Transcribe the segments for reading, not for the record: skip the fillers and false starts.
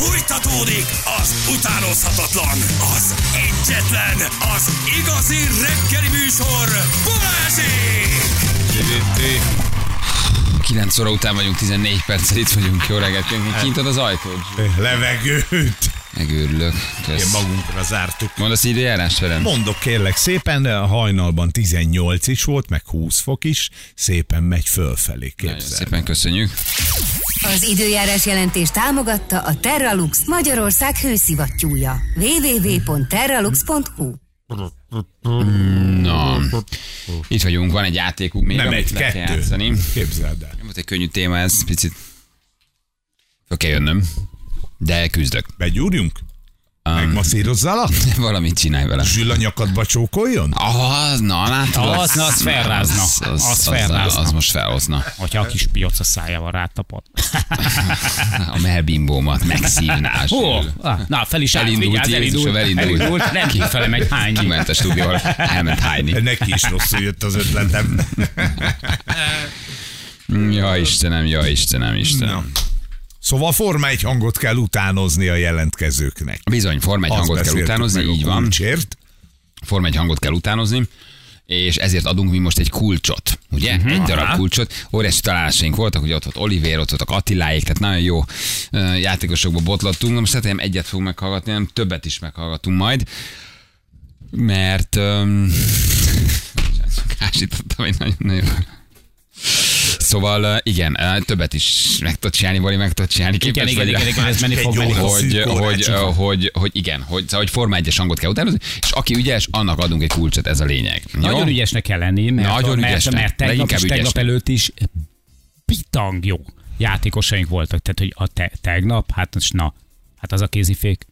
Fújtatódik az utánozhatatlan, az egyetlen, az igazi reggeli műsor, Balázsék! 9 óra után vagyunk, 14 perccel itt vagyunk, jó reggelt, kintad az ajtót. Levegőt! Megőrülök. Kösz. Én magunkra zártuk. Mondasz időjárást, Ferenc? Mondok kérlek szépen, de a hajnalban 18 is volt, meg 20 fok is. Szépen megy fölfelé, képzelni. Szépen köszönjük. Az időjárás jelentést támogatta a Terralux, Magyarország hőszivattyúja. www.terralux.hu. Na, itt vagyunk, van egy játékunk még, amit le kell játszani. Képzeld el. Volt egy könnyű téma, ez picit föl kell jönnöm. De küzdök. Begyúrjunk? Megmasszírozzalak? Valamit csinálj vele. Zsilla nyakadba csókoljon? Az, na látod? Az felrázna. Az most felhozna. Hogyha a kis piac a szájával rátapad. A melbimbómat megszívná. Na, fel is elindult. Elindult. Nem kifele megy hányni. Kiment a stúdióval, elment hányni. Neki is rosszul jött az ötletem. Jaj Istenem. No. Szóval Forma 1 hangot kell utánozni a jelentkezőknek. Bizony, Forma 1 hangot kell utánozni, így van. Forma 1 hangot kell utánozni, és ezért adunk mi most egy kulcsot, ugye? Uh-huh. Egy darab kulcsot. Óriási találásaink voltak, ugye ott volt Olivér, ott voltak Attiláék, tehát nagyon jó játékosokba botlottunk. Na most hát nem egyet fogunk meghallgatni, hanem többet is meghallgatunk majd, mert... Kásítottam, hogy nagyon-nagyon... Szóval igen, többet is meg tudod csinálni, Bali, meg tudod csinálni. Igen, ez menni fog, hogy Forma 1-es hangot kell utánozni, és aki ügyes, annak adunk egy kulcsot, ez a lényeg. Nagyon ügyesnek kell lenni, mert tegnap előtt is pitang jó játékosaink voltak, tehát hogy a tegnap, hát az a kézifék.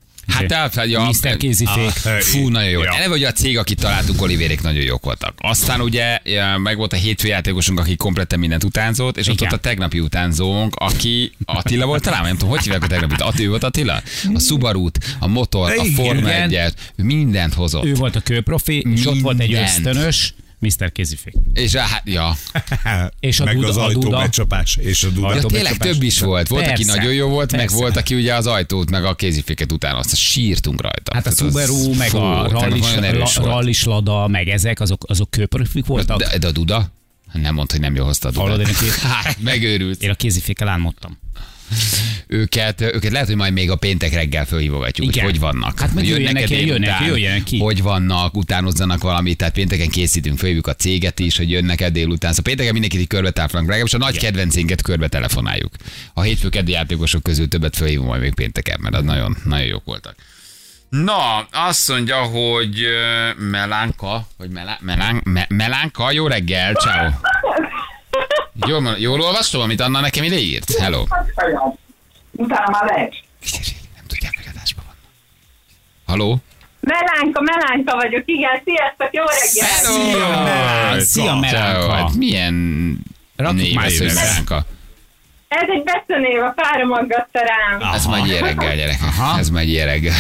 Mr. Kézifék. Fú, nagyon jó. Eleve ugye a cég, akit találtuk, Olivérék nagyon jók voltak. Aztán ugye meg volt a hétfő játékosunk, aki kompletten mindent utánzott, és ott a tegnapi utánzónk, aki Attila volt talán, nem tudom, hogy hívják a tegnapit. Ő volt Attila? A Subarut, a motor, a Forma 1-et, mindent hozott. Ő volt a kőprofi, és ott volt egy ösztönös, Mr. Kézifék. És és meg az ajtó becsapás. És a Duda. Tényleg több is volt. Volt, aki nagyon jó volt, meg volt, aki ugye az ajtót, meg a kéziféket utánozta. Sírtunk rajta. Hát a Subaru, meg a Rallis Lada, meg ezek, azok kőprofik voltak. De a Duda? Nem mondd, hogy nem jól hozta a Duda. Megőrült. Én a kézifékkel álmodtam. Őket lehet, hogy majd még a péntek reggel fölhívogatjuk, hogy vannak. Hát meg jöjjenek ki. Hogy vannak, utánozzanak valamit, tehát pénteken készítünk, fölhívjuk a céget is, hogy jönnek-e délután. Szóval pénteken mindenkit így körbetáplálunk, legalábbis a nagy kedvencénket körbe telefonáljuk. A hétfő keddi játékosok közül többet fölhívom majd még pénteken, mert az nagyon, nagyon jók voltak. Na, azt mondja, hogy Melánka, jó reggel, ciao. Jól olvastam, amit Anna nekem ide írt? Hello. Utána már lehet. Nem tudják, hogy adásban vannak. Halló? Melánka vagyok. Igen, sziasztok, jó reggel. Szia, Melánka. Milyen név az, hogy Melánka? Ez egy beszönév, a párom aggatta rám. Ez majd ilyen reggel, gyerekek. Ez majd ilyen reggel.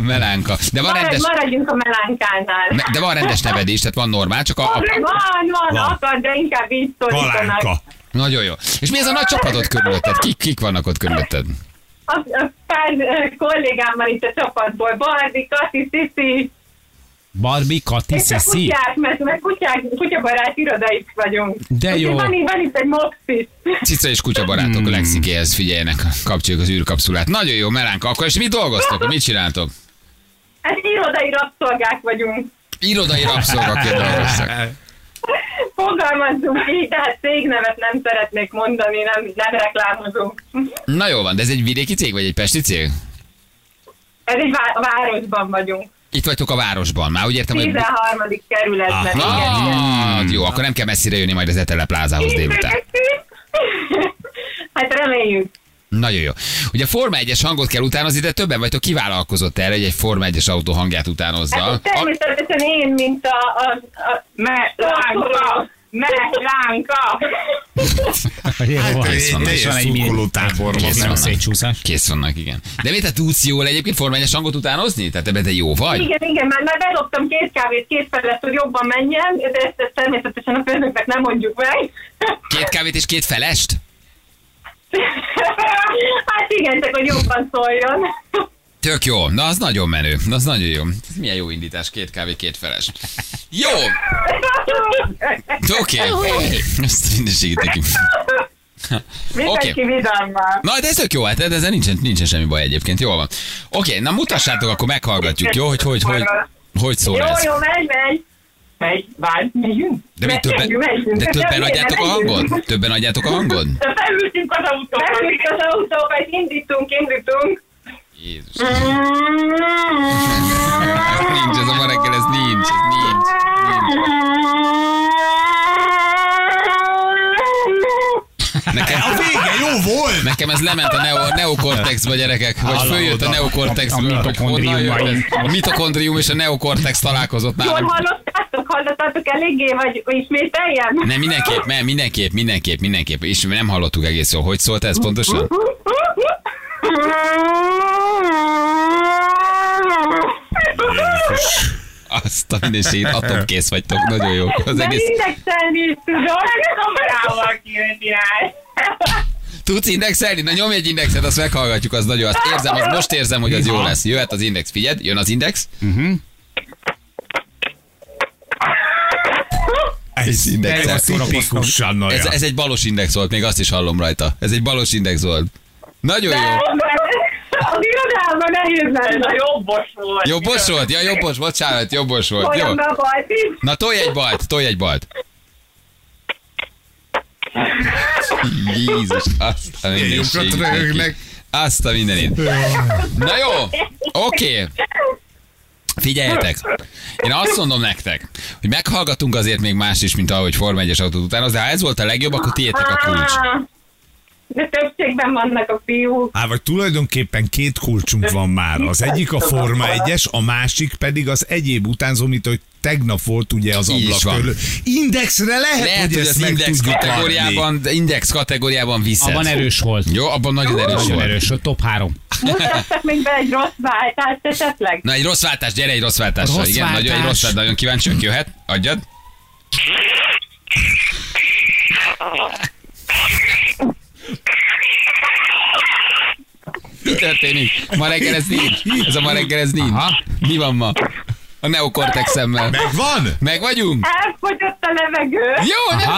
Melánka. De van rendes... Maradjunk a melánkánál. De van rendes neved is, tehát van normál, csak a... Van. Akar, de inkább így szorítanak. Nagyon jó. És mi ez a nagy csapatot körülötted? Kik vannak ott körülötted? A pár kollégámmal itt a csapatból. Barbie, Kati, Sisi. És a kutyák, mert kutyabarát irodaik vagyunk. De jó. Van itt egy mopszis. Cica és kutyabarátok a lexikéhez figyeljenek, kapcsoljuk az űrkapszulát. Nagyon jó, Melánka. Akkor és mit dolgoztok? Mit csináltok? Hát irodai rabszolgák vagyunk. Irodai rabszolgakért dolgoztak. Fogalmazzunk így, tehát cégnevet nem szeretnék mondani, nem reklámozunk. Na jó van, de ez egy vidéki cég, vagy egy pesti cég? Ez egy városban vagyunk. Itt vagytok a városban, már úgy értem, hogy... 13. kerületben. Jó, akkor nem kell messzire jönni majd az Etele plázához délután. Hát reméljük. Nagyon jó. Ugye Forma 1-es hangot kell utánozni, de többen vagytok kivállalkozott erre, hogy egy Forma 1-es autó hangját utánozza. Hát, természetesen én, mint a Melánka. Kész van egy szétcsúszás. Kész vannak, igen. De miért tudsz jól egyébként Forma 1-es hangot utánozni? Tehát ebben te jó vagy? Igen, már bedobtam 2 kávét 2 felett, hogy jobban menjen, de ezt természetesen a főnöknek nem mondjuk meg. 2 kávét és 2 felest? Hát igen, csak hogy jobban szóljon. Tök jó. Na, az nagyon menő. Na, az nagyon jó. Ez milyen jó indítás, 2 kávé, 2 feles. Jó! Oké. Ezt mindenség neki. Mindenki vidámmal. Na, de ez tök jó, hát ezzel nincsen semmi baj egyébként. Jól van. Oké, na mutassátok, akkor meghallgatjuk, jó? Hogy szól ez? Jó, megy, várj, megyünk. De többen adjátok a hangon? Többen adjátok a hangon? De felültünk az autóba. Egy indítunk. Jézus. Nincs ez a ma reggel, ez nincs. Nekem a vége jó volt. Nekem ez lement a neokortexbe, gyerekek. Vagy följött a neokortexből. A mitokondrium és a neokortex találkozott nálunk. Jól hallottátok eléggé, vagy ismételjen? Nem, mindenképp. És nem hallottuk egész jól. Hogy szólt ez pontosan? Azt a minőségét, atomkész vagytok, nagyon jó. Az de egész... indexelni is tudod, kamerával király. Tudsz indexelni? Na nyomj egy indexet, azt meghallgatjuk, az nagyon jó. Azt érzem, azt most érzem, hogy az jó lesz. Jöhet az index, figyeld, jön az index. Ez egy balos index volt, még azt is hallom rajta. Ez egy balos index volt. Nagyon jó. Az irodában nehéz lenne. Jobbos volt? Ja, jobbos, bocsánat, jobbos volt. Jó. Na, tolj egy balt. Jézus, azt a mindenit. Na jó, oké. Figyeljetek, én azt mondom nektek, hogy meghallgatunk azért még más is, mint ahogy Forma 1-es autót utána, de ha ez volt a legjobb, akkor tiétek a kulcs. De többségben vannak a fiúk. Á, vagy tulajdonképpen 2 kulcsunk van már. Az egyik a Forma 1-es, a másik pedig az egyéb utánzó, mint hogy tegnap volt ugye az ablak körül. Indexre lehet, hogy ezt meg tudjuk adni. Index kategóriában viszed. Abban erős volt. Jó, abban nagyon erős volt. Top 3. Mutassak még be egy rossz váltást esetleg. Na, egy rossz váltás, gyere egy rossz váltásra. Igen, egy rossz váltás, nagyon kíváncsi, jöhet. Adjad. Mi történik? Ma reggel ez nincs. Ez a ma reggel ez nincs. Aha. Mi van ma? A neokortexemmel. Megvan? Meg vagyunk? Elfogyott a levegő. Jó, aha.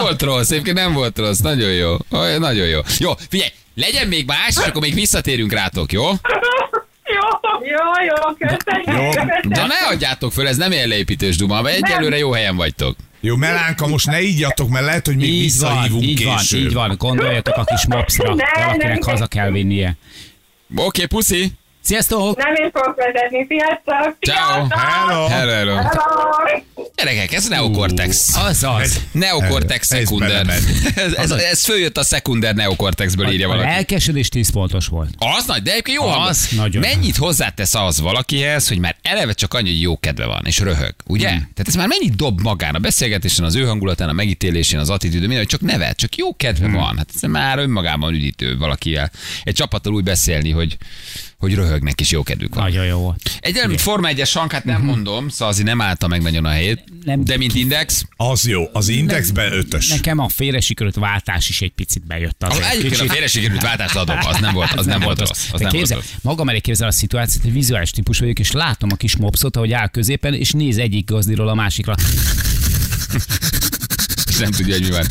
nem volt rossz. Nagyon jó. Nagyon jó. Jó, figyelj, legyen még más, és akkor még visszatérünk rátok, jó? Jó, köszönjük. De ne adjátok föl, ez nem ilyen leépítős duma, mert egyelőre jó helyen vagytok. Jó, Melánka, most ne ígyjatok, mert lehet, hogy még így visszahívunk később. Így van, gondoljatok a kis mopszra, valakinek haza kell vinnie. Oké, puszi! Sziasztok! Nem én fogok vezetni, sziasztok! Ciao. Hello! Gyerekek, ez neokortex. Azaz! Neokortex szekunder. Ez följött a szekunder neokortexből, írja valaki. A lelkesedés 10 pontos volt. Az nagy, de jó hangos. Mennyit hozzátesz az valakihez, hogy már eleve csak annyi, hogy jó kedve van, és röhög, ugye? Tehát ez már mennyit dob magán a beszélgetésen, az ő hangulatán, a megítélésén, az attitűdön, minden, hogy csak nevet, csak jó kedve van. Hát ez már önmagában üdítő valakivel. Egy csapattal úgy beszélni, hogy röhögnek és jó kedvük van. Nagyon jó volt. Egyelőre, mint Forma 1-es sank, hát nem mondom, szóval azért nem állta meg nagyon a helyét, de mint index. Az jó, az indexben 5-ös. Nekem a félresikerült váltás is egy picit bejött. Egyébként a félresikerült váltást adom, az nem volt rossz. Magam elé képzel a szituációt, hogy vizuális típus vagyok, és látom a kis mopszot, ahogy áll középen, és néz egyik gazdiról a másikra. És nem tudja, hogy mi van.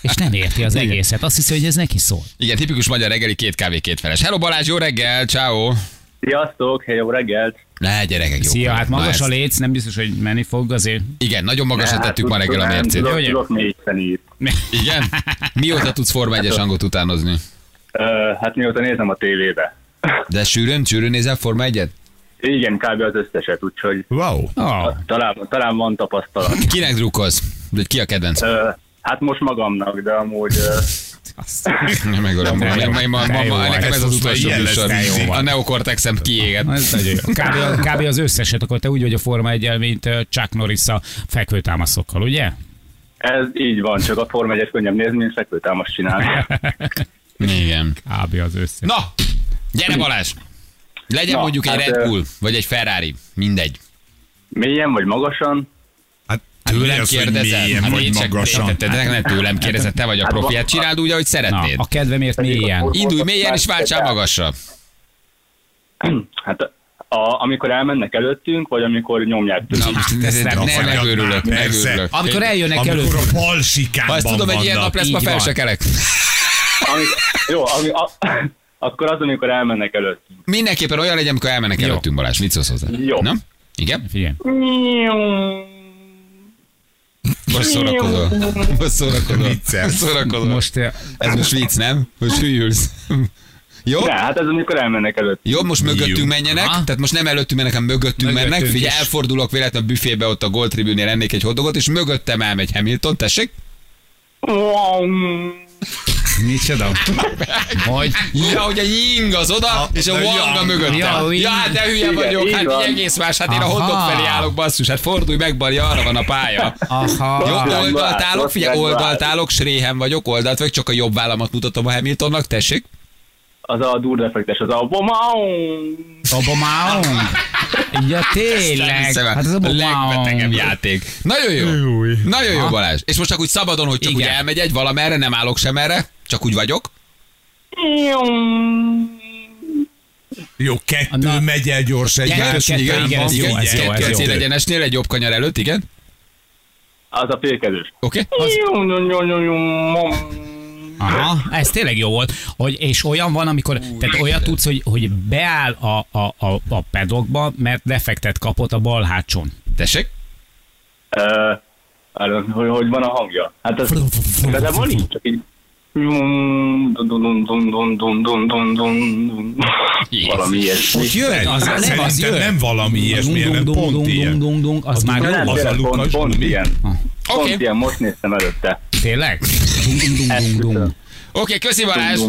És nem érti az egészet. Azt hiszi, hogy ez neki szól. Igen, tipikus magyar reggeli 2 kávé, 2 feles. Hello Balázs, jó reggel, ciao. Sziasztok, jó reggelt. Ne, gyerekek, jó. Szia, hát magas a létsz, nem biztos, hogy menni fog azért. Igen, nagyon magasra tettük ma reggel a mércét. Nem tudok négyszer írt. Igen? Mióta tudsz Forma 1-es hangot utánozni? Hát mióta nézem a tévébe. De sűrűn nézel Forma 1-et? Igen, kb. Az összeset, úgyhogy... Wow. Talán van tapasztalat. Kinek drukkolsz? Ki a kedvenc? Hát most magamnak, de amúgy... Nem megoldom. Nekem ez az utolsó műsor. A neokortexem kiégett. Kb. Az összeset, akkor te úgy vagy a Forma 1-el, mint Chuck Norris a fekvőtámaszokkal, ugye? Ez így van, csak a Forma 1-et könnyebb nézni, mint fekvőtámaszt csinálni. Igen. Kb. Az összeset. Na, gyere Balázs! Legyen mondjuk egy Red Bull, vagy egy Ferrari, mindegy. Mélyen vagy magasan? Tőlem kérdezed? Hát vagy én csak tettetek, nem tőlem kérdezed, te vagy a profiát. Csináld úgy, ahogy szeretnéd. Na, a kedvemért mélyen. Indulj mélyen, és váltsál magasra. Hát... amikor elmennek előttünk, vagy amikor nyomják tőlünk. Megőrülök, megőrülök. Amikor eljönnek előttünk. Amikor a bal sikánban vannak. Azt tudom, hogy ilyen nap lesz, ma fel se kelek. Jó, akkor az, amikor elmennek előttünk. Mindenképpen olyan legyen, amikor elmennek előttünk, Balázs. Mit szólsz hozzá? Jó. Na? Igen? Figyelj. Most szórakozol. Most szórakozol. Most ez most vicc, nem? Most hülyülsz. Jó? De, hát ez amikor elmennek előtt. Jó, most mögöttünk menjenek, tehát most nem előttünk mennek, hanem mögöttünk mennek. Figyelj, elfordulok véletlenül a büfébe, ott a Gold Tribune-nél lennék egy hotdogot, és mögöttem elmegy Hamilton, tessék. Micsoda? Majd. Ja, hogy a ying az oda, és a wang a mögöttem. Ja, hát de hülye vagyok, hát így egész más, hát én a hotdog felé állok, basszus, hát fordulj meg, balja, arra van a pálya. Jobb oldalt állok, figyelj, oldalt állok, sréhen vagyok, oldalt vagyok, csak a jobb vállamat mutatom a Hamiltonnak, tessék. Az a durreflektes, az a bomaung. A bomaung? Ja tényleg, hát ez a legbetegebb játék. Nagyon jó, nagyon jó Balázs. És most csak úgy szabadon, hogy csak úgy elmegy egy valamerre, nem állok sem erre, csak úgy vagyok. Jó, kettő megy el gyors egyenes. Kettő egyenesnél egy jobb kanyar előtt, igen? Az a fékezős. Oké. Aha, ez tényleg jó volt, hogy, és olyan van, amikor tehát olyat tudsz, hogy beáll a pedokba, mert defektet kapott a bal hátsón. Tessék? Hogy van a hangja? Hát ez igazából nincs, csak így valami ilyesmi. Nem valami ilyesmi, hanem pont ilyen. Az már jó, az a Lukas. Pont ilyen, most néztem előtte. Tényleg? Oké, köszi Balázs!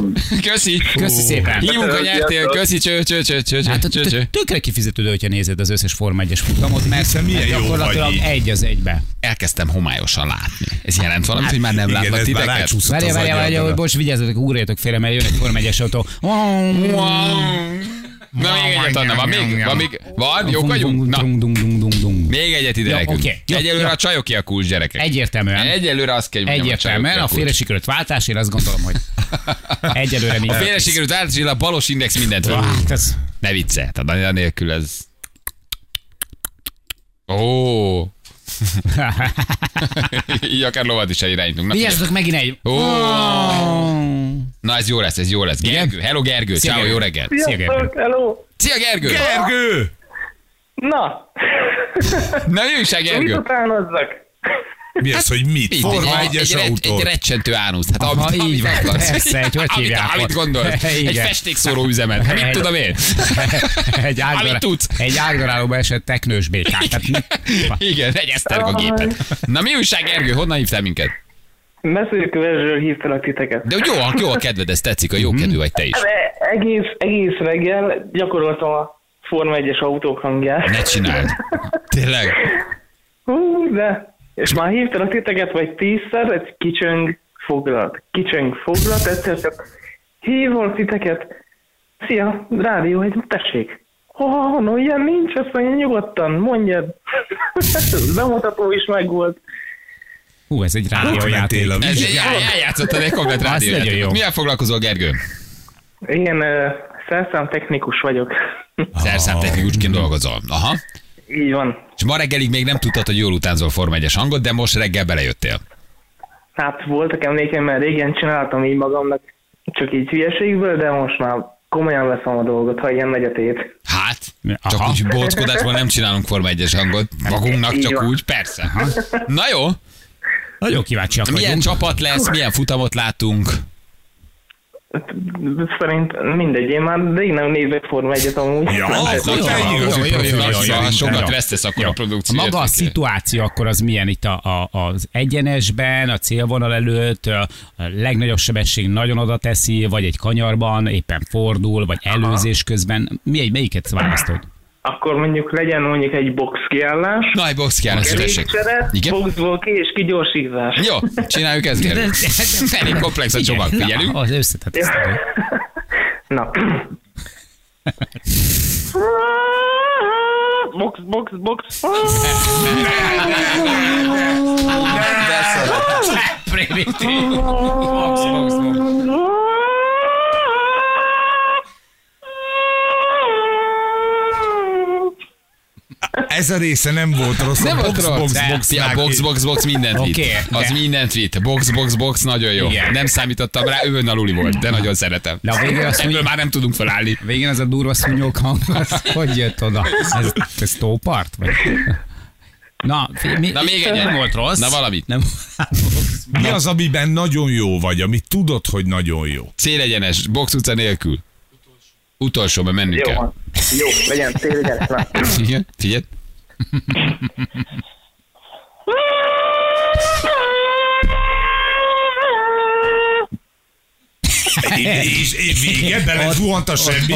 Köszi szépen! Hívunk a nyertél, köszi, cső. Tökre kifizetődő, hogyha nézed az összes Forma 1-es futamot, mert gyakorlatilag egy az egybe. Elkezdtem homályosan látni. Ez jelent valamit, hogy már nem látlak titeket? Várjál, hogy most vigyázzatok, ugráljatok félre, mert jön egy Forma 1-es autó. Na, még egyet adnám. Van? Jók vagyunk? Na. Még egyet ide nekünk. Egyelőre a csajoké a kulcs, gyerekek. Egyértelműen. Egyelőre azt kell, hogy mondjam, a félresikerült váltás, én azt gondolom, hogy egyelőre minden. A félresikerült váltás, a balos index mindent van. Ne vicce, tehát a nélkül ez... Ó. Így akár lovat is elirányítunk. Vigyázzatok megint egy... Ó. Na, ez jó lesz. Gergő, hello Gergő, ciao, jó reggel. Szia Gergő. Gergő! Na jöjj se Gergő. Mit utánozzak? Mi az, hogy mit? Forma 1-es autó. Egy recsentő ánusz. Hát így van. Persze, hogy hívják. Amit gondolsz. Egy festékszóró üzemet. Hát mit tudom én? Egy ágdalálóba esett teknős békát. Igen, egy esztergagépet. Na mi újság Gergő, honnan hívtál minket? Meszőkövesről hívtalak titeket. De jó a kedved, ez tetszik, a jó kedvű vagy te is. Egész reggel gyakoroltam a Forma 1-es autók hangját. Ne csináld. Tényleg? De. És már hívtalak titeket, vagy 10-szer, egy kicsöng foglat, egyszer csak hívol titeket. Szia, rádió, egy tessék. No, ilyen nincs, azt mondja, nyugodtan, mondjad. Bemutató is megvolt. Hú, ez egy rádiójáték. Eljátszottad egy komplet rádiójátékot. Milyen foglalkozol, Gergő? Igen, szerszámtechnikus vagyok. Szerszámtechnikusként dolgozol. Aha. Így van. És ma reggelig még nem tudtad, hogy jól utánzol Forma 1-es hangot, de most reggel belejöttél. Hát voltak emlékeim, mert régen csináltam így magamnak, csak így hülyeségből, de most már komolyan veszem a dolgot, ha ilyen megy a tét. Hát, csak úgy bolckodásban nem csinálunk Forma 1-es hangot magunknak, csak úgy, persze. Aha. Na jó. Nagyon kíváncsiak vagyunk. Milyen csapat lesz, milyen futamot látunk? Szerint mindegy, én már rég nem nézek Forma 1-et amúgy. Jó. Sokat vesztesz akkor a produkciót. Maga a szituáció akkor az milyen itt az egyenesben, a célvonal előtt, a legnagyobb sebesség nagyon oda teszi, vagy egy kanyarban, éppen fordul, vagy előzés közben. Melyiket választod? Akkor mondjuk legyen egy boxkiállás. Na, egy boxkiállás szükség. Boxból ki és kigyorsítás. Jó, csináljuk ezt. Elég komplex a csomag, figyelünk. Az összetett. Na. box. Nem beszélek. Primitív. Box. Ez a része nem volt rossz. Nem volt rossz. Box, mindent vitt. Okay, az mindent vitt. Box, nagyon jó. Yeah. Nem számítottam rá, ő a luli volt, de nagyon szeretem. De a végén az, ebből már nem tudunk felállni. Végén ez a durva szúnyog hang, hogy jött oda? Ez tópart? Vagy? Na, még egy nem volt rossz. Na, valamit. Nem. Mi az, amiben nagyon jó vagy, amit tudod, hogy nagyon jó? Célegyenes, Box utca nélkül. Utolsóban mennünk jó, kell. Jó, legyen célegyenes. Figyelj. És vége, de lezuhant a semmi.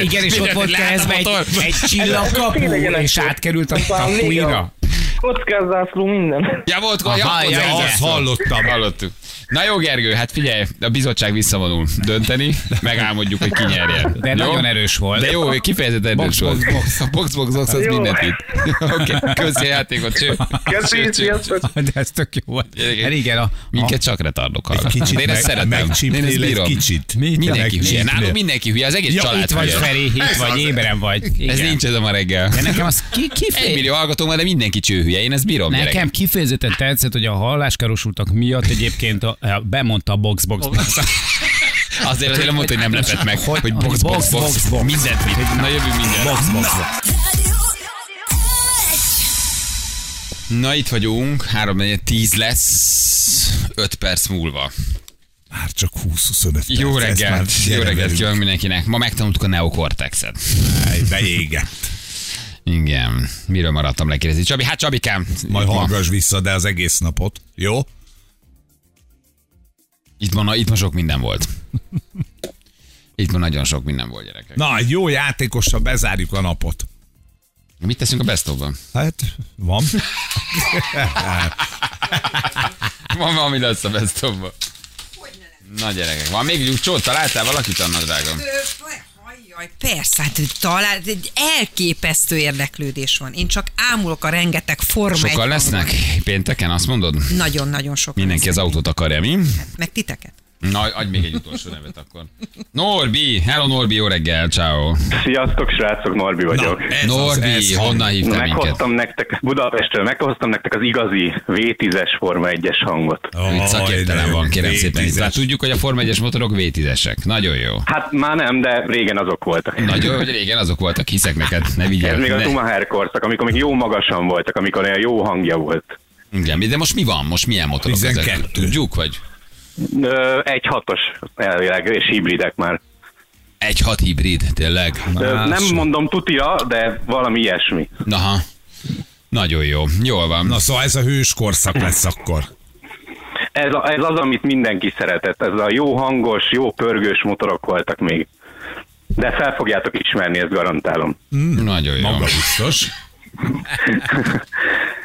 Igen, és ott volt keresztben egy csillagkapú, és átkerült a kapuira. Kockázzászló minden. Ja, volt azt hallottuk. Na jó, Gergő, hát figyelj, a bizottság visszavonul dönteni, megálmodjuk, hogy ki nyerjen. De jó? Nagyon erős volt. De jó, kifejezetten erős volt. Box, az mindent itt. Oké, köszi a játékot, cső. Köszi. De ez tök jó volt. Igen, minket csak retardok hallgatnak. Én ezt szeretem. Én ezt bírom. Mindenki hülye. Nálunk mindenki hülye, az egész család hülye. Itt vagy, Feri, itt vagy, éberen vagy. Ez nincs ez a ma reggel. De nekem az kifejezetten. 1 millió hallgató van, de mindenki csőhülye. Én ezt bírom. Nekem kifejezetten tetszett, hogy a halláskárosultak miatt egyébként bemondta a box. Azért mondta, hogy nem lepett meg, hogy box. Mindent vitt. Na jövő mindent. Box. Na itt vagyunk, 3-4-10 lesz, 5 perc múlva. Már csak 20-25. Jó reggelt kívánok mindenkinek. Ma megtanultuk a neokortexet. Beégett. Igen, miről maradtam lekérdezni? Csabi, hát Csabikám. Majd hallgass vissza, de az egész napot. Jó? Itt ma sok minden volt. Itt ma nagyon sok minden volt, gyerekek. Na, egy jó játékossal bezárjuk a napot. Mit teszünk a Best of-ban? Hát, van. Van valami lesz a Best of-ban. Na, gyerekek, van még egy csót, találtál valakit, Anna drágám? Jaj, persze, hát talált, egy elképesztő érdeklődés van. Én csak ámulok a rengeteg forma. Sokan lesznek pénteken, azt mondod? Nagyon-nagyon sokan. Mindenki az autót akarja, mi? Hát, meg titeket. Na, adj még egy utolsó nevet akkor. Norbi, hello Norbi, jó reggel, ciao. Sziasztok, srácok, Norbi vagyok. Na, Norbi, honnan hívtál minket? Meghoztam nektek, Budapestről meghoztam nektek az igazi V10-es Forma 1-es hangot. Itt szakértelem van, kérem szépen. Tehát tudjuk, hogy a Forma 1-es motorok V10-esek. Nagyon jó. Hát már nem, de régen azok voltak. Nagyon jó, hogy régen azok voltak, hiszek neked, ne vigyél. Ez még a Schumacher korszak, amikor még jó magasan voltak, amikor olyan jó hangja volt. Igen, de most mi van? Most milyen motorok ezek? Tudjuk, vagy? 1.6-os elvileg, és hibridek már. 1.6 hibrid, tényleg? Nem mondom tutira, de valami ilyesmi. Aha, nagyon jó, jól van. Na szóval ez a hős korszak lesz akkor. Ez az, amit mindenki szeretett, ez a jó hangos, jó pörgős motorok voltak még. De fel fogjátok ismerni, ezt garantálom. Nagyon jó. Maga biztos.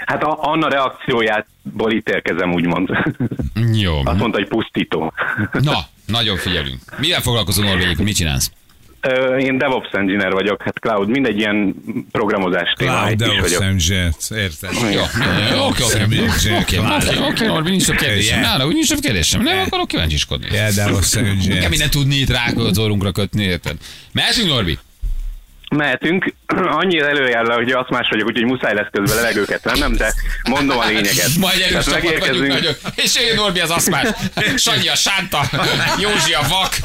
Hát Anna reakciójából ítélkezem, úgymond. Jó. Azt mondta, hogy pusztító. Na, nagyon figyelünk. Mivel foglalkozol, Norvégik? Mit csinálsz? Én DevOps Engineer vagyok, hát Cloud, mindegy ilyen programozás téma. Cloud, DevOps Engineer, érted? Oké, Norbi, nincs több kérdésem. Nála, úgy nincs több kérdésem. Nem akarok kíváncsiskodni. Yeah, DevOps Engineer. Kell minden tudni itt rá, az orrunkra kötni, érted? Mehetünk, Norbi? Mehetünk, annyira előjárlá, hogy azt más vagyok, úgyhogy muszáj lesz közben levegőket vennem, de mondom a lényeget. Majd erős csapat vagyunk nagyon. És jöjjön Norbi az aszmás, Sanyi a sánta, Józsi a vak,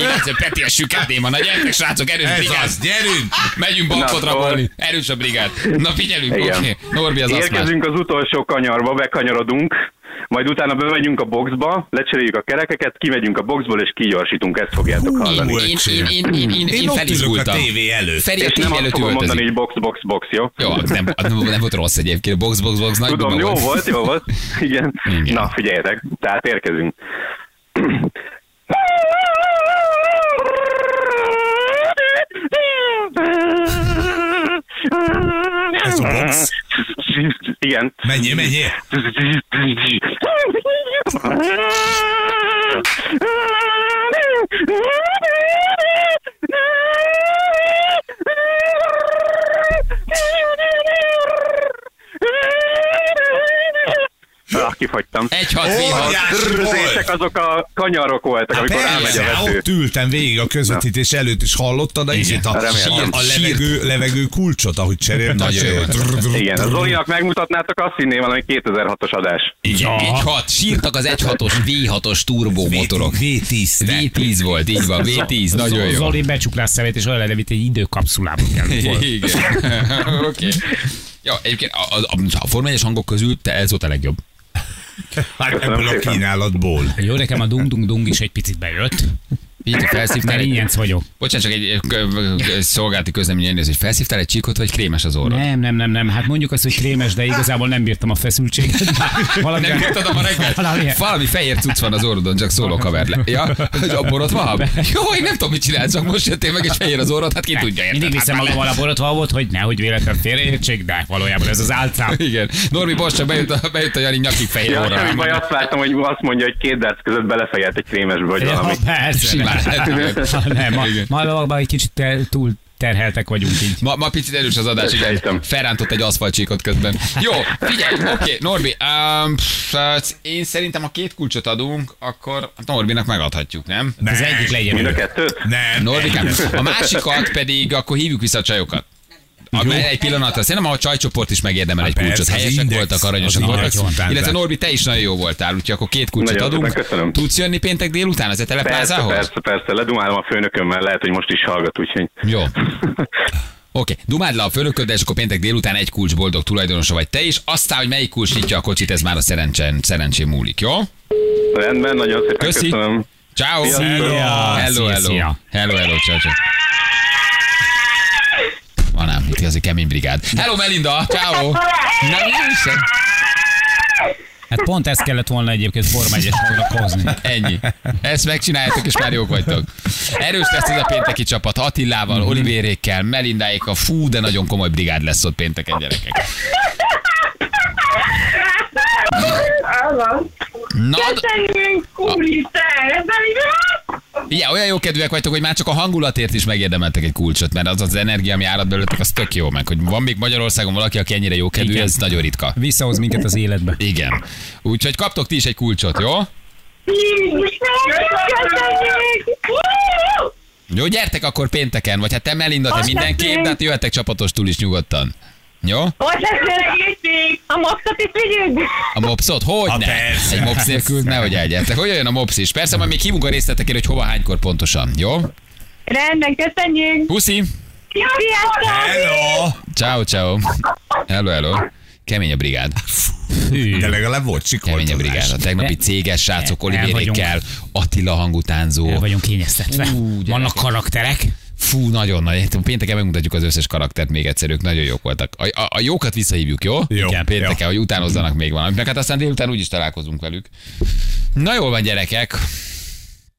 illetve Peti a sükádéma. Na gyertek srácok, erős brigád. Gyerünk! Megyünk bankot rabolni, erős a brigád. Na figyelünk, oké, Norbi az aszmás. Érkezünk az utolsó kanyarba, bekanyarodunk, majd utána bemegyünk a boxba, lecseréljük a kerekeket, kimegyünk a boxból és kigyorsítunk, ezt fogjátok hallani. Én felizgultam. A tévé előtt. Feri a tévé előtt ültözik. Mondani, hogy box, jó? Jó, nem volt rossz egyébként, box, nagy duma volt. Tudom, jó volt, igen. Na, figyeljetek, tehát érkezünk. Ez a box? Igen. Menjél. kifagytam. 1-6-6. Azok a kanyarok voltak, amikor elmegy a vesző. Ott ültem végig a közvetítés előtt, és hallottad a levegő kulcsot, ahogy cserél. Igen, a Zolinak megmutatnátok, azt hinné valami 2006-os adás. Igen. Sírtak az 1-6-os, V6-os turbomotorok. V10 volt, így van, V10, nagyon jó. Zoli becsuklás szemét, és olyan levit egy időkapszulába kellett volna. Igen, oké. Jó, egyébként a formányos hangok közül te ez volt a legjobb. Hát ebből a kínálatból. Jó, nekem a dung-dung-dung is egy picit bejött. Így felszívtál egy... vagyok. Bocsánat, csak egy szolgálati közleményen néz, hogy felszívtál egy csíkot, vagy krémes az orrod? Nem. Hát mondjuk azt, hogy krémes, de igazából nem bírtam a feszültséget. Nem bírtad a reggelt? Valami fehér cucc van az orrodon, csak szólok haverle. Ja, hogy a borotva? Jó, én nem tudom, mit csinálsz, csak most jöttél meg, és fehér az orrod, hát ki tudja, érted? Mindig viszem magammal a borotva volt, hogy nehogy véletlen félreértsék, de valójában ez az álcám. Igen. Normi, most csak bejött a Jani nyakig fehér orra. Én baj, azt láttam, hogy azt mondja, hogy két derc között belefejelt egy krémesbe, vagy valami. Ma egy kicsit túl terheltek vagyunk így. Ma picit erős az adás, igen. Felrántott egy aszfaltcsíkot közben. Jó, figyelj, oké, Norbi, én szerintem a két kulcsot adunk, akkor Norbinak megadhatjuk, nem? Nem. Az egyik legyen. Mind a kettőt? Nem. Norbikám. A másikat pedig akkor hívjuk vissza a csajokat. Egy pillanatra. Szerintem a csajcsoport is megérdemel egy kulcsot. Helyesek voltak, aranyosak voltak. Illetve Norbi, te is nagyon jó voltál, úgyhogy akkor két kulcsot adunk. Tudsz jönni péntek délután az Eteleplázához? Persze. Ledumálom a főnökömmel, lehet, hogy most is hallgat, úgyhogy... Jó. Oké, dumáld le a főnököd, és akkor péntek délután egy kulcs boldog tulajdonosa vagy te is. Aztán, hogy melyik kulcs nyitja a kocsit, ez már a szerencsém múlik, jó? Rendben, nagyon szépen köszönöm. Ciao. Hello, ciao. Van ám, itt igazi kemény brigád. Hello Melinda, ciao. Hát pont ezt kellett volna egyébként Forma 1-es hozni. Ennyi. Ezt megcsináljátok, és már jók vagytok. Erős lesz ez a pénteki csapat. Attilával, Olivérékkel, Melindáékkal. Fú, de nagyon komoly brigád lesz ott pénteken, gyerekek. Na, igen, olyan jó kedvűek vagytok, hogy már csak a hangulatért is megérdemeltek egy kulcsot, mert az energia, ami árad belőletek, az tök jó meg. Hogy van még Magyarországon valaki, aki ennyire jó kedvű, ez nagyon ritka. Visszahoz minket az életbe. Igen. Úgyhogy kaptok ti is egy kulcsot, jó? Jó, gyertek akkor pénteken, vagy hát te Melinda, te mindenképp, de hát jöhetek csapatostul is nyugodtan. Jó? A mopszot is vigyünk? A mopszot? Hogyne? Egy mopsz nélkül nehogy elgyertek. Hogy jön a mopsz is? Persze, majd még hívunk a részletekért, hogy hova, hánykor pontosan. Jó? Rendben, köszönjük. Puszi. Sziasztok. Hello. Ciao. Hello. Kemény a brigád. De legalább volt sikoltozás. Kemény a brigád. A tegnapi céges srácok, Olivérékkel, Attila hangutánzó. El vagyunk kényeztetve. Vannak karakterek. Fú, nagyon nagy. Pénteken megmutatjuk az összes karaktert még egyszer, ők nagyon jók voltak. A jókat visszahívjuk, jó? Jó. Igen, pénteken, jó. Hogy utánozzanak még valamiknek. Hát aztán délután úgyis találkozunk velük. Na jól van, gyerekek.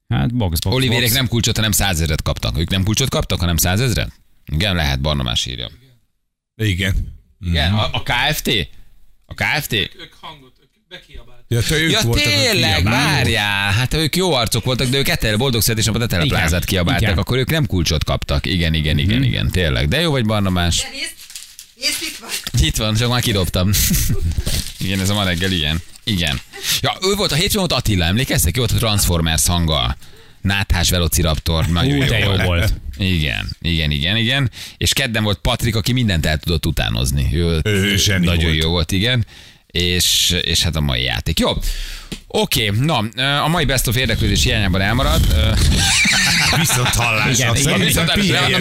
Hát box. Olivérek nem kulcsot, hanem 100 000-et kaptak. Ők nem kulcsot kaptak, hanem 100 000-et? Igen, lehet, Barnamás írja. Igen. A KFT? A KFT? Ők hangot, bekiabáltak. Ja, tényleg, várjál, hát ők jó arcok voltak, de ők boldog születésnapot Eteleplázát kiabáltak, igen. Akkor ők nem kulcsot kaptak. Igen, tényleg. De jó vagy, Barnabás? Igen, nézd, itt van. Itt van, csak már kidobtam. Igen, ez a ma reggel ilyen. Igen. Ja, ő volt a hétfőn, volt Attila, emlékeztek? Ő volt a Transformers hanggal. Náthás Velociraptor. Nagyon jó volt. Igen. És kedden volt Patrik, aki mindent el tudott utánozni. Ő zseni volt. Nagyon jó volt, igen. És hát a mai játék. Jó. Oké, na, a mai Best of érdeklődés hiányában elmarad. Viszont hallásra. Igen,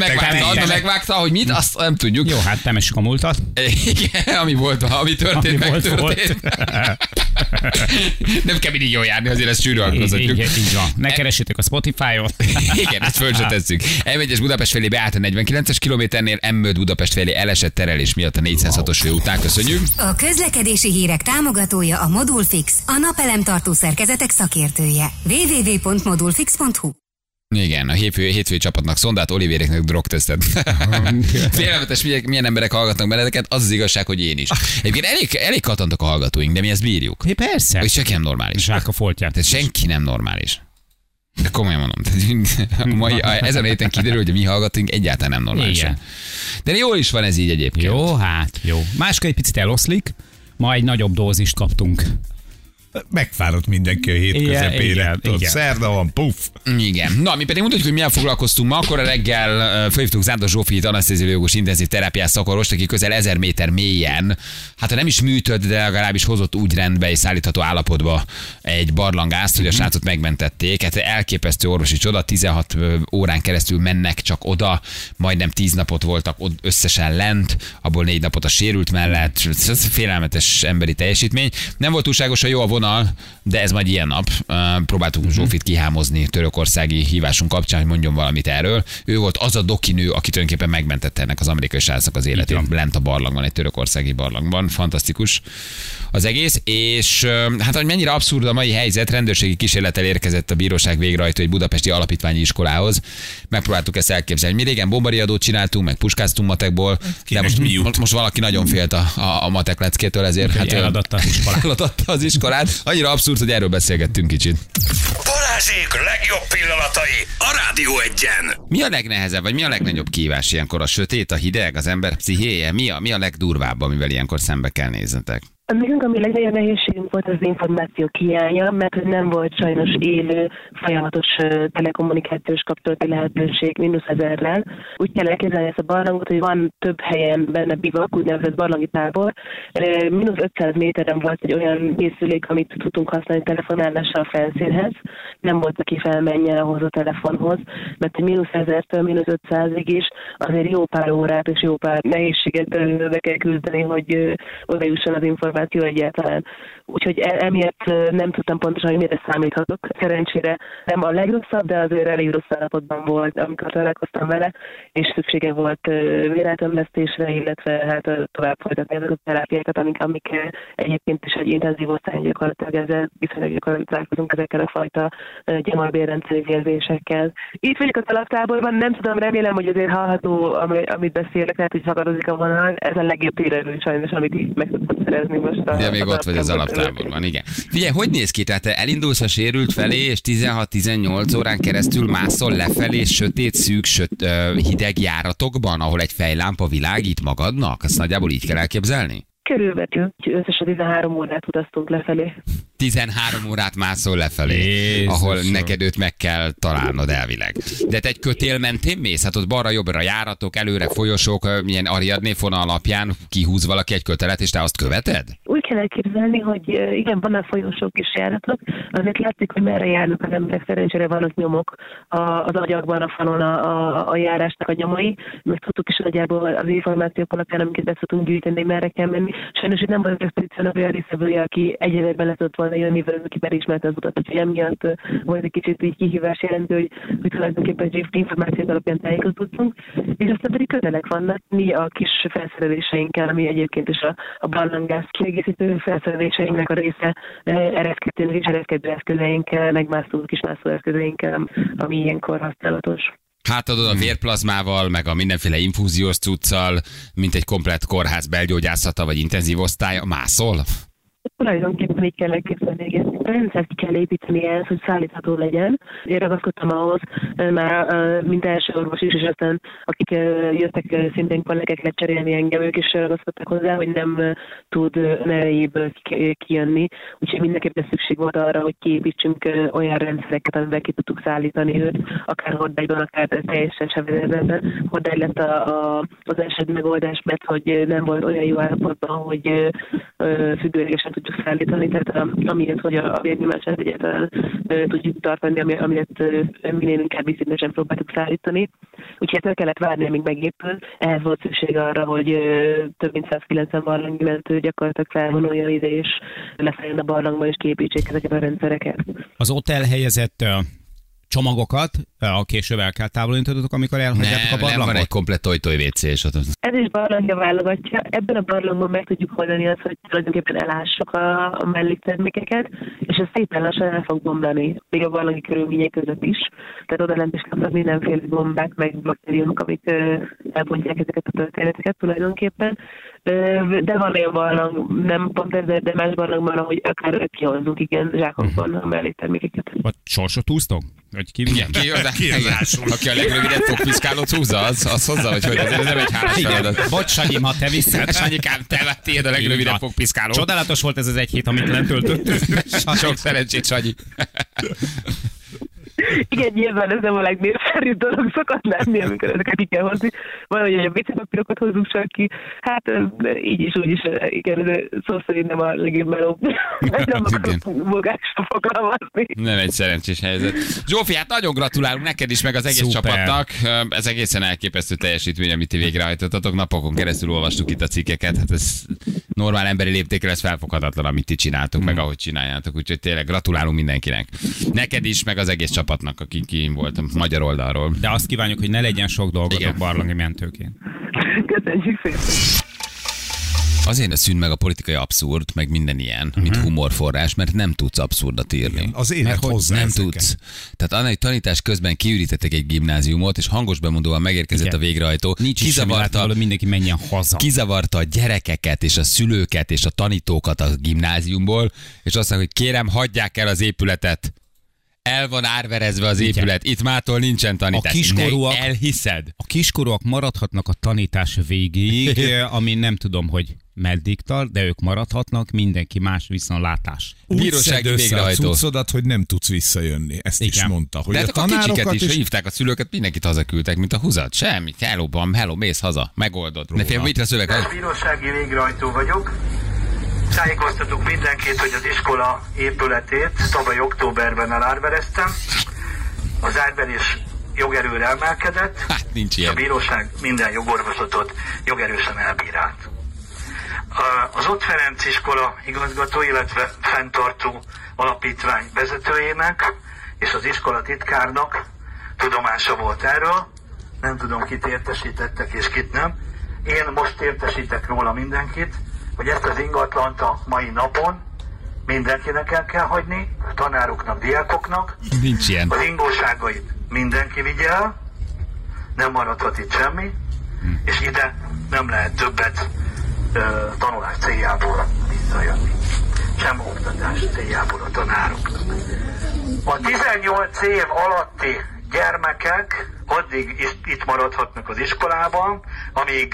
megvágta, hogy mit, azt nem tudjuk. Jó, hát temessük a múltat. Igen, ami történt. Nem kell mindig jól járni, azért ezt sűrűen közöttük. Igen, így van. Ne keressétek a Spotify-ot. Igen, ezt föl se tesszük. M1-es Budapest felé beállt a 49-es kilométernél, M5 Budapest felé elesett terelés miatt a 406-os fő után. Köszönjük. A közlekedési hírek támogatója a Modulfix, a napelemtartó szerkezetek szakértője. www.modulfix.hu. Igen, a hétfői csapatnak szondát, Olivéreknek drogtesztet. Félelmetes, milyen emberek hallgatnak benneteket, az az igazság, hogy én is. Egyébként elég katantak a hallgatóink, de mi ezt bírjuk. É, persze. És senki nem normális. Zsák a foltját. Tehát senki nem normális. De komolyan mondom. Ezen a héten kiderül, hogy mi hallgatunk egyáltalán nem normális. De jól is van ez így egyébként. Jó, hát jó. Máska egy picit eloszlik, ma egy nagyobb dózist kaptunk. Megfáradt mindenki a hét közepére. Szerda van, puff. Igen. Na, mi pedig mutatjuk, hogy milyen foglalkoztunk ma. Akkor a reggel felhívtuk Zándor Zsófiit, anesztéziológus, intenzív terápiás szakorvost, aki közel 1000 méter mélyen, hát ha nem is műtött, de legalábbis hozott úgy rendbe és szállítható állapotba egy barlangást, hogy a srácot megmentették. Hát elképesztő orvosi csoda, 16 órán keresztül mennek csak oda, majdnem 10 napot voltak összesen lent, abból 4 napot a sérült mellett. Ez félelmetes emberi teljesítmény. Nem volt túlságosan jó a vonal, de ez majd ilyen nap. Próbáltuk Zsófit kihámozni törökországi hívásunk kapcsán, hogy mondjon valamit erről. Ő volt az a dokinő, aki tulajdonképpen megmentette ennek az amerikai srácnak az életét. Lent a barlangban, egy törökországi barlangban. Fantasztikus az egész. És hát, hogy mennyire abszurd a mai helyzet, rendőrségi kísérlettel érkezett a bíróság végrehajtó egy budapesti alapítványi iskolához. Megpróbáltuk ezt elképzelni. Mi régen bombariadót csináltunk, meg puskáztunk matekból, de most valaki nagyon félt a matek leckétől, ezért hát eladatta az iskolát. Annyira abszurd, hogy erről beszélgettünk kicsit. Balázsék legjobb pillanatai a Rádió Egyen. Mi a legnehezebb, vagy mi a legnagyobb kihívás ilyenkor? A sötét, a hideg, az ember pszichéje? Mi a legdurvább, amivel ilyenkor szembe kell néznetek? Nekünk a legnagyobb nehézségünk volt az információ hiánya, mert nem volt sajnos élő, folyamatos telekommunikációs kapcsolati lehetőség -1000-rel. Úgy kell elképzelni ezt a barlangot, hogy van több helyen benne bivak, úgynevezett barlangi tábor. -500 méteren volt egy olyan készülék, amit tudtunk használni telefonálásra a felszínhez. Nem volt, aki felmenjen ahhoz a telefonhoz, mert -1000-től -500-ig is azért jó pár órát és jó pár nehézséget be kell küzdeni, hogy oda jusson az információ egyáltalán. Úgyhogy emiatt nem tudtam pontosan, hogy mire számíthatok. Szerencsére nem a legrosszabb, de azért elég rossz állapotban volt, amikor találkoztam vele, és szüksége volt vérátömlesztésre, illetve hát tovább folytatni ezeket a terápiákat, amik egyébként is egy intenzív osztályon gyakorlatilag ezzel viszonylag gyakran találkozunk ezekkel a fajta gyomor-bérrendszeri vérzésekkel. Itt vagyok az alaptáborban, nem tudom, remélem, hogy azért hallható, amit beszélek, lehet, hogy szakadozik a vonal. Ez a legjobb érelő sajnos, amit így meg tudtam szerezni. De még ott vagy az alaptáborban, igen. Figyelj, hogy néz ki? Tehát te elindulsz a sérült felé, és 16-18 órán keresztül mászol lefelé sötét, szűk, hideg járatokban, ahol egy fejlámpa világít magadnak? Ezt nagyjából így kell elképzelni? Körülbelül, összesen 13 órát utaztunk lefelé. 13 órát mászol lefelé, Jézusom, ahol neked őt meg kell találnod elvileg. De te egy kötél mentén mész? Hát ott balra-jobbra járatok, előre folyosók, milyen Ariadné fonal alapján kihúz valaki egy kötelet, és te azt követed? Úgy kell elképzelni, hogy igen, vannak folyosók és járatok, azért látszik, hogy merre járnak az emberek, szerencsére vannak nyomok az agyakban, a falon a járásnak a nyomai, meg tudtuk is nagyjából az információk alapján, amiket be tudunk gyűjteni, merre kell menni. Sajnos itt nem volt az expedíciónak olyan részevője, aki egyedben le tudott volna jönni, aki belismerte az utat, úgyhogy emiatt volt egy kicsit így kihívás jelentő, hogy tulajdonképpen információt alapján tájékozódtunk, és aztán pedig közelek vannak mi a kis felszereléseinkkel, ami egyébként is a barlangász kiegészítő felszereléseinknek a része, ereszkedtünk és ereszkedő eszközeinkkel, megmászó kismászó eszközeinkkel, ami ilyenkor használatos. Hátadod a vérplazmával, meg a mindenféle infúziós cuccal, mint egy komplett kórház belgyógyászata vagy intenzív osztálya, mászol? Tulajdonképpen így kell elképzelni. Rendszert ki kell építeni ehhez, hogy szállítható legyen. Én ragaszkodtam ahhoz, már mint első orvos is, és aztán akik jöttek szintén kollégek lecserélni engem, ők is ragaszkodtak hozzá, hogy nem tud erejéből kijönni. Úgyhogy mindenképpen szükség volt arra, hogy kiépítsünk olyan rendszereket, amivel ki tudtuk szállítani őt, akár hordályban, akár teljesen sebezhetetlen. Hordály lett az eset megoldás, mert hogy nem volt olyan jó állapotban, hogy függőlegesen tudjuk szállítani, tehát amiért, hogy a vérnyomását egyáltalán tudjuk tartani, amiért minél inkább viszintesen próbáltuk szállítani. Úgyhogy el kellett várni, amíg megépül. Ehhez volt szükség arra, hogy több mint 190 barlangi mentő gyakorlatilag felvonuljon ide, és leszálljon a barlangban, és kiépítsék ezeket a rendszereket. Az ott elhelyezett csomagokat később el kell távolítottatok, amikor elhagyjátok a barlangot? Nem, van egy komplett ojtói WC és ott... Ez is barlangja válogatja. Ebben a barlangban meg tudjuk oldani azt, hogy tulajdonképpen elássuk a melléktermékeket, és ez szépen lassan el fog bomlani, még a barlangi körülmények között is. Tehát oda lent is kapnak mindenféle bombák, meg baktériumok, amik elbontják ezeket a történeteket tulajdonképpen. De valójában vannak, nem pont ezért, de más vannak már, hogy akár kihozzuk, igen, zsákok vannak mellé termékeket. A sorsot húztok? Hogy ki aki a legrövidebb fogpiszkálót húzza, az hozzá, hogy ez nem egy hálás feladat. Bocs, Sanyim, ha te viszed. Sanyikám, te tiéd a legrövidebb fogpiszkálót. Csodálatos volt ez az egy hét, amit nem töltöttünk. Sok szerencsét, Sanyi. Igen, nyilván ez nem a legnépszerűbb dolog szokott lenni, amikor ezeket ki kell hozni. Valahogy, hogy a vécépapírokat hozzuk csak ki. Hát így is, úgy is, igen, ez szó szerint nem a legjobb meló. Nem akarok bogásra fogalmazni. Nem egy szerencsés helyzet. Zsófi, hát nagyon gratulálunk neked is, meg az egész Szuper. Csapatnak. Ez egészen elképesztő teljesítmény, amit ti végrehajtottatok. Napokon keresztül olvastuk itt a cikkeket. Hát ez normál emberi léptékre ez felfoghatatlan, amit ti csináltok, meg ahogy csináljátok. Úgyhogy tényleg gratulálunk mindenkinek. Neked is, meg az egész csapatnak, aki ki voltam magyar oldalról. De azt kívánjuk, hogy ne legyen sok dolgotok barlangi mentőként. Köszönjük szépen! Azért szűn meg a politikai abszurd, meg minden ilyen, mint humorforrás, mert nem tudsz abszurdat írni. Igen, az élet hozzá nem ezeket. Tudsz. Tehát annál, hogy tanítás közben kiürítettek egy gimnáziumot, és hangos bemondóval megérkezett Igen. a végrehajtó. Nincs kizavarta, mindenki menjen haza. Kizavarta a gyerekeket, és a szülőket, és a tanítókat a gimnáziumból, és azt mondja, hogy kérem, hagyják el az épületet. El van árverezve az épület, itt mától nincsen tanítás. Elhiszed? A kiskorúak maradhatnak a tanítás végéig, ami nem tudom, hogy meddig tart, de ők maradhatnak, mindenki más viszontlátás. Úgy szedd össze a cuccodat, hogy nem tudsz visszajönni. Ezt Igen. is mondta. Hogy de a tanárokat is hívták a szülőket, mindenkit hazaküldtek, mint a húzat. Semmi, hello, mész haza, megoldod. Ne félj, mit lesz szöveg? A bírósági végrehajtó vagyok. Tájékoztatok mindenkit, hogy az iskola épületét tavaly októberben elárvereztem. Az árverés jogerőre emelkedett, hát, nincs ilyen. A bíróság minden jogorvoslatot jogerősen elbírált. Az Ott Ferenc iskola igazgató, illetve fenntartó alapítvány vezetőjének és az iskola titkárnak tudomása volt erről. Nem tudom, kit értesítettek és kit nem. Én most értesítek róla mindenkit, hogy ezt az ingatlant a mai napon mindenkinek el kell hagyni, a tanároknak, diákoknak. Nincs ilyen. Az ingóságait mindenki vigye el, nem maradhat itt semmi, és ide nem lehet többet tanulás céljából visszajönni. Sem oktatás céljából a tanároknak. A 18 év alatti gyermekek addig itt maradhatnak az iskolában, amíg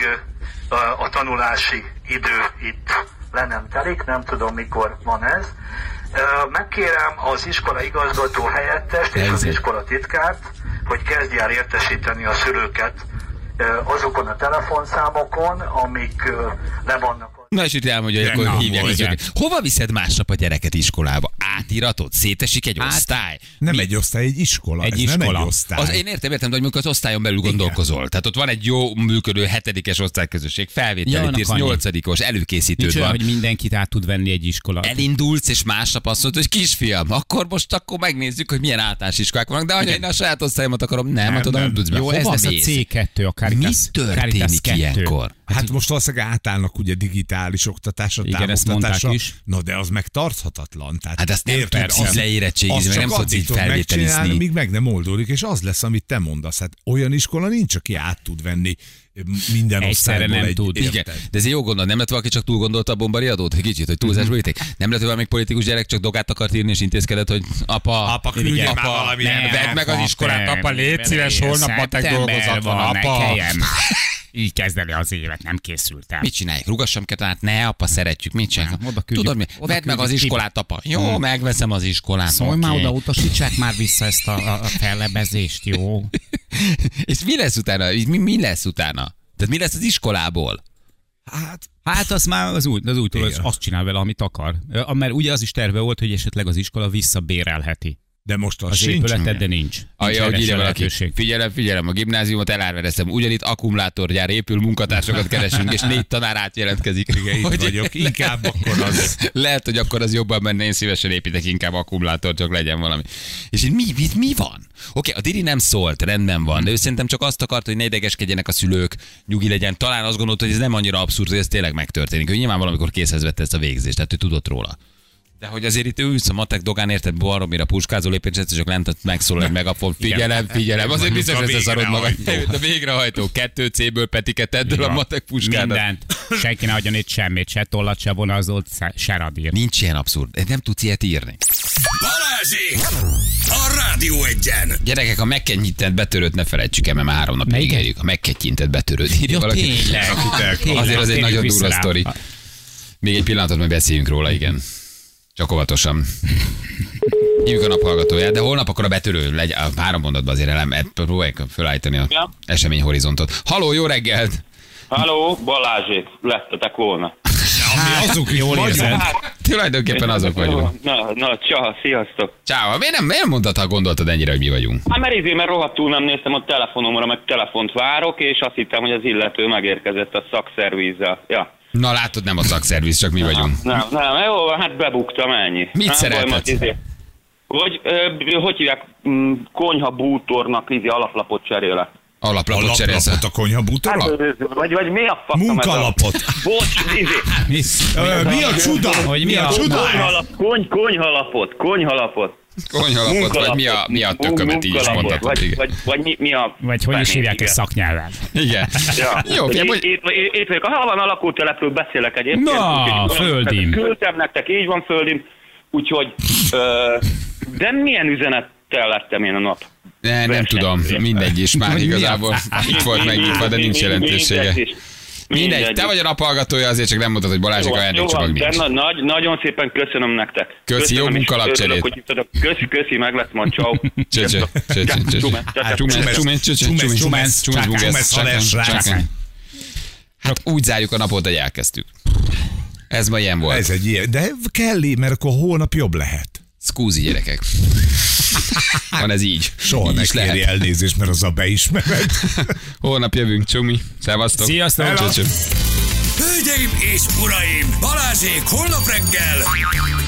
a tanulási idő itt le nem telik, nem tudom mikor van ez. Megkérem az iskola igazgató helyettest és az iskola titkárt, hogy kezdje el értesíteni a szülőket azokon a telefonszámokon, amik le vannak. Na és itt elmondja, hogy akkor hívják ezeket. Hova viszed másnap a gyereket iskolába? Átiratod? Szétesik egy osztály? Nem egy osztály, egy iskola. Egy iskola. Egy osztály. Az, én értem, de hogy mondjuk az osztályon belül gondolkozol. Igen. Tehát ott van egy jó működő hetedikes osztályközösség, felvételit írsz, nyolcadikos, előkészítőd nincs van. Olyan, hogy mindenkit át tud venni egy iskola. Elindulsz, és másnap azt mondod, hogy kisfiam, akkor megnézzük, hogy milyen általános iskolák vannak, de anya, én a saját osztályomat akarom, nem tudsz be. Jó, ez lesz a C2, a Caritas. Mi történik ilyenkor? Hát most valószínűleg átállnak ugye digitális oktatásra, távoktatásra. No, de az meg tarthatatlan. Tehát hát ezt nem tudsz az leérettségizni, meg nem tudsz így felvételizni. Míg meg nem oldódik, és az lesz, amit te mondasz. Hát olyan iskola nincs, aki át tud venni minden osztályból nem tud. Igen, de ez jó gondolat. Nem lett valaki csak túl gondolta a bombariadót? Kicsit, hogy túlzásba vitték? Nem lett valami politikus gyerek csak dogát akart írni, és intézkedett, hogy apa küldje már valami. Vedd meg az iskolát, apa, légy szíves, holnap matek dolgozat van, apa. Így kezd el az évet, nem készültem. Mit csinálják? Rugassam kell, hát ne, apa, szeretjük. Mit csinálják? Tudod mi? Vedd meg az iskolát, apa. Jó, megveszem az iskolát. Szólj már oda, utasítsák már vissza ezt a fellebezést, jó? És mi lesz utána? Mi lesz utána? Tehát mi lesz az iskolából? Hát az már az újtól, azt csinál vele, amit akar. Mert ugye az is terve volt, hogy esetleg az iskola visszabérelheti. De most az épületed, de nincs. Figyelem, a gimnáziumot elárvereztem. Ugyanitt akkumulátorgyár épül, munkatársakat keresünk, és 4 tanár átjelentkezik. Igen, itt vagyok. Inkább akkor az. Lehet, hogy akkor az jobban menne, én szívesen építek inkább akkumulátort, csak legyen valami. És így mi van? Oké, a Diri nem szólt, rendben van, de ő szerintem csak azt akart, hogy ne idegeskedjenek a szülők, nyugi legyen. Talán azt gondolta, hogy ez nem annyira abszurd, hogy ez tényleg megtörténik. Ő nyilván valamikor készhez vette ezt a végzést, tehát ő tudott róla. De hogy azért itt ülsz a matek dogán, érted, baromira puskázó lépés, és csak lent megszólal egy megafon, figyelem, azért biztos, hogy szarod magad. A végrehajtó 2C-ből petiketeddől a matek puskádat. Mindent. Senki ne adjon itt semmit, se tollat, se vonalzót, se radírt. Nincs ilyen abszurd, nem tudsz ilyet írni. Balázsék! A Rádió Egyen! Gyerekek, a megkenyített betörőt ne felejtsük el, mert már 3 napig ígérjük. A megkenyített betörőt írja valaki. Azért egy nagyon durva sztori. Még egy pillanatot, majd beszéljünk róla, igen. Csak óvatosan. Hívjuk a naphallgatóját, de holnap akkor a betörő legyen, 3 mondatban azért próbáljuk fölállítani a eseményhorizontot. Halló, jó reggelt! Halló, Balázsék, lettetek volna. Hát, azok jól érzed. Tulajdonképpen azok vagyunk. Na, csaha, sziasztok. Csáha, miért mondtad, ha gondoltad ennyire, hogy mi vagyunk? Hát mert mert rohadtul nem néztem a telefonomra, meg telefont várok, és azt hittem, hogy az illető megérkezett a szakszervízzel. Ja. Na látod, nem a szakszerviz, csak mi vagyunk. Nem, jó, hát bebuktam, ennyi. Mit szereted? Hogy hívják, konyha bútornak ízi alaplapot cserélek. Alaplapot cserélsz? A konyhabútor? Hát, vagy mi a fasz? Munkalapot. Bocs, mi a csuda? Konyhalapot. Konyhalapot, vagy mi a tökömet így is mondhatod. Vagy mi a... Vagy hogy is hívják egy szaknyelven. Igen. Jó, itt vagyok, ha van a lakótelepről beszélek egyébként. Na, földim. Küldtem nektek, így van földim. Úgyhogy... De milyen üzenettel lettem én a nap? Nem tudom, mindegy is már igazából. Itt volt megnyitva, de nincs jelentősége. Mindegy, te vagy a naphallgatója, azért csak nem mondtad, hogy Balázsik ajándékcsomag nincs. Nagyon szépen köszönöm nektek. Köszi, jó munkalapcserét. Köszi, meg lesz majd, ciao. Csöcsö. Hát úgy zárjuk a napot, hogy elkezdtük. Ez ma ilyen volt. Ez egy ilyen, de kell, mert akkor holnap jobb lehet. Szkúzi, gyerekek. Van ez így. Soha ne kérj elnézést, mert az a beismeret. Holnap jövünk, csumi. Szevasztok. Sziasztok. Hölgyeim és uraim, Balázsék holnap reggel.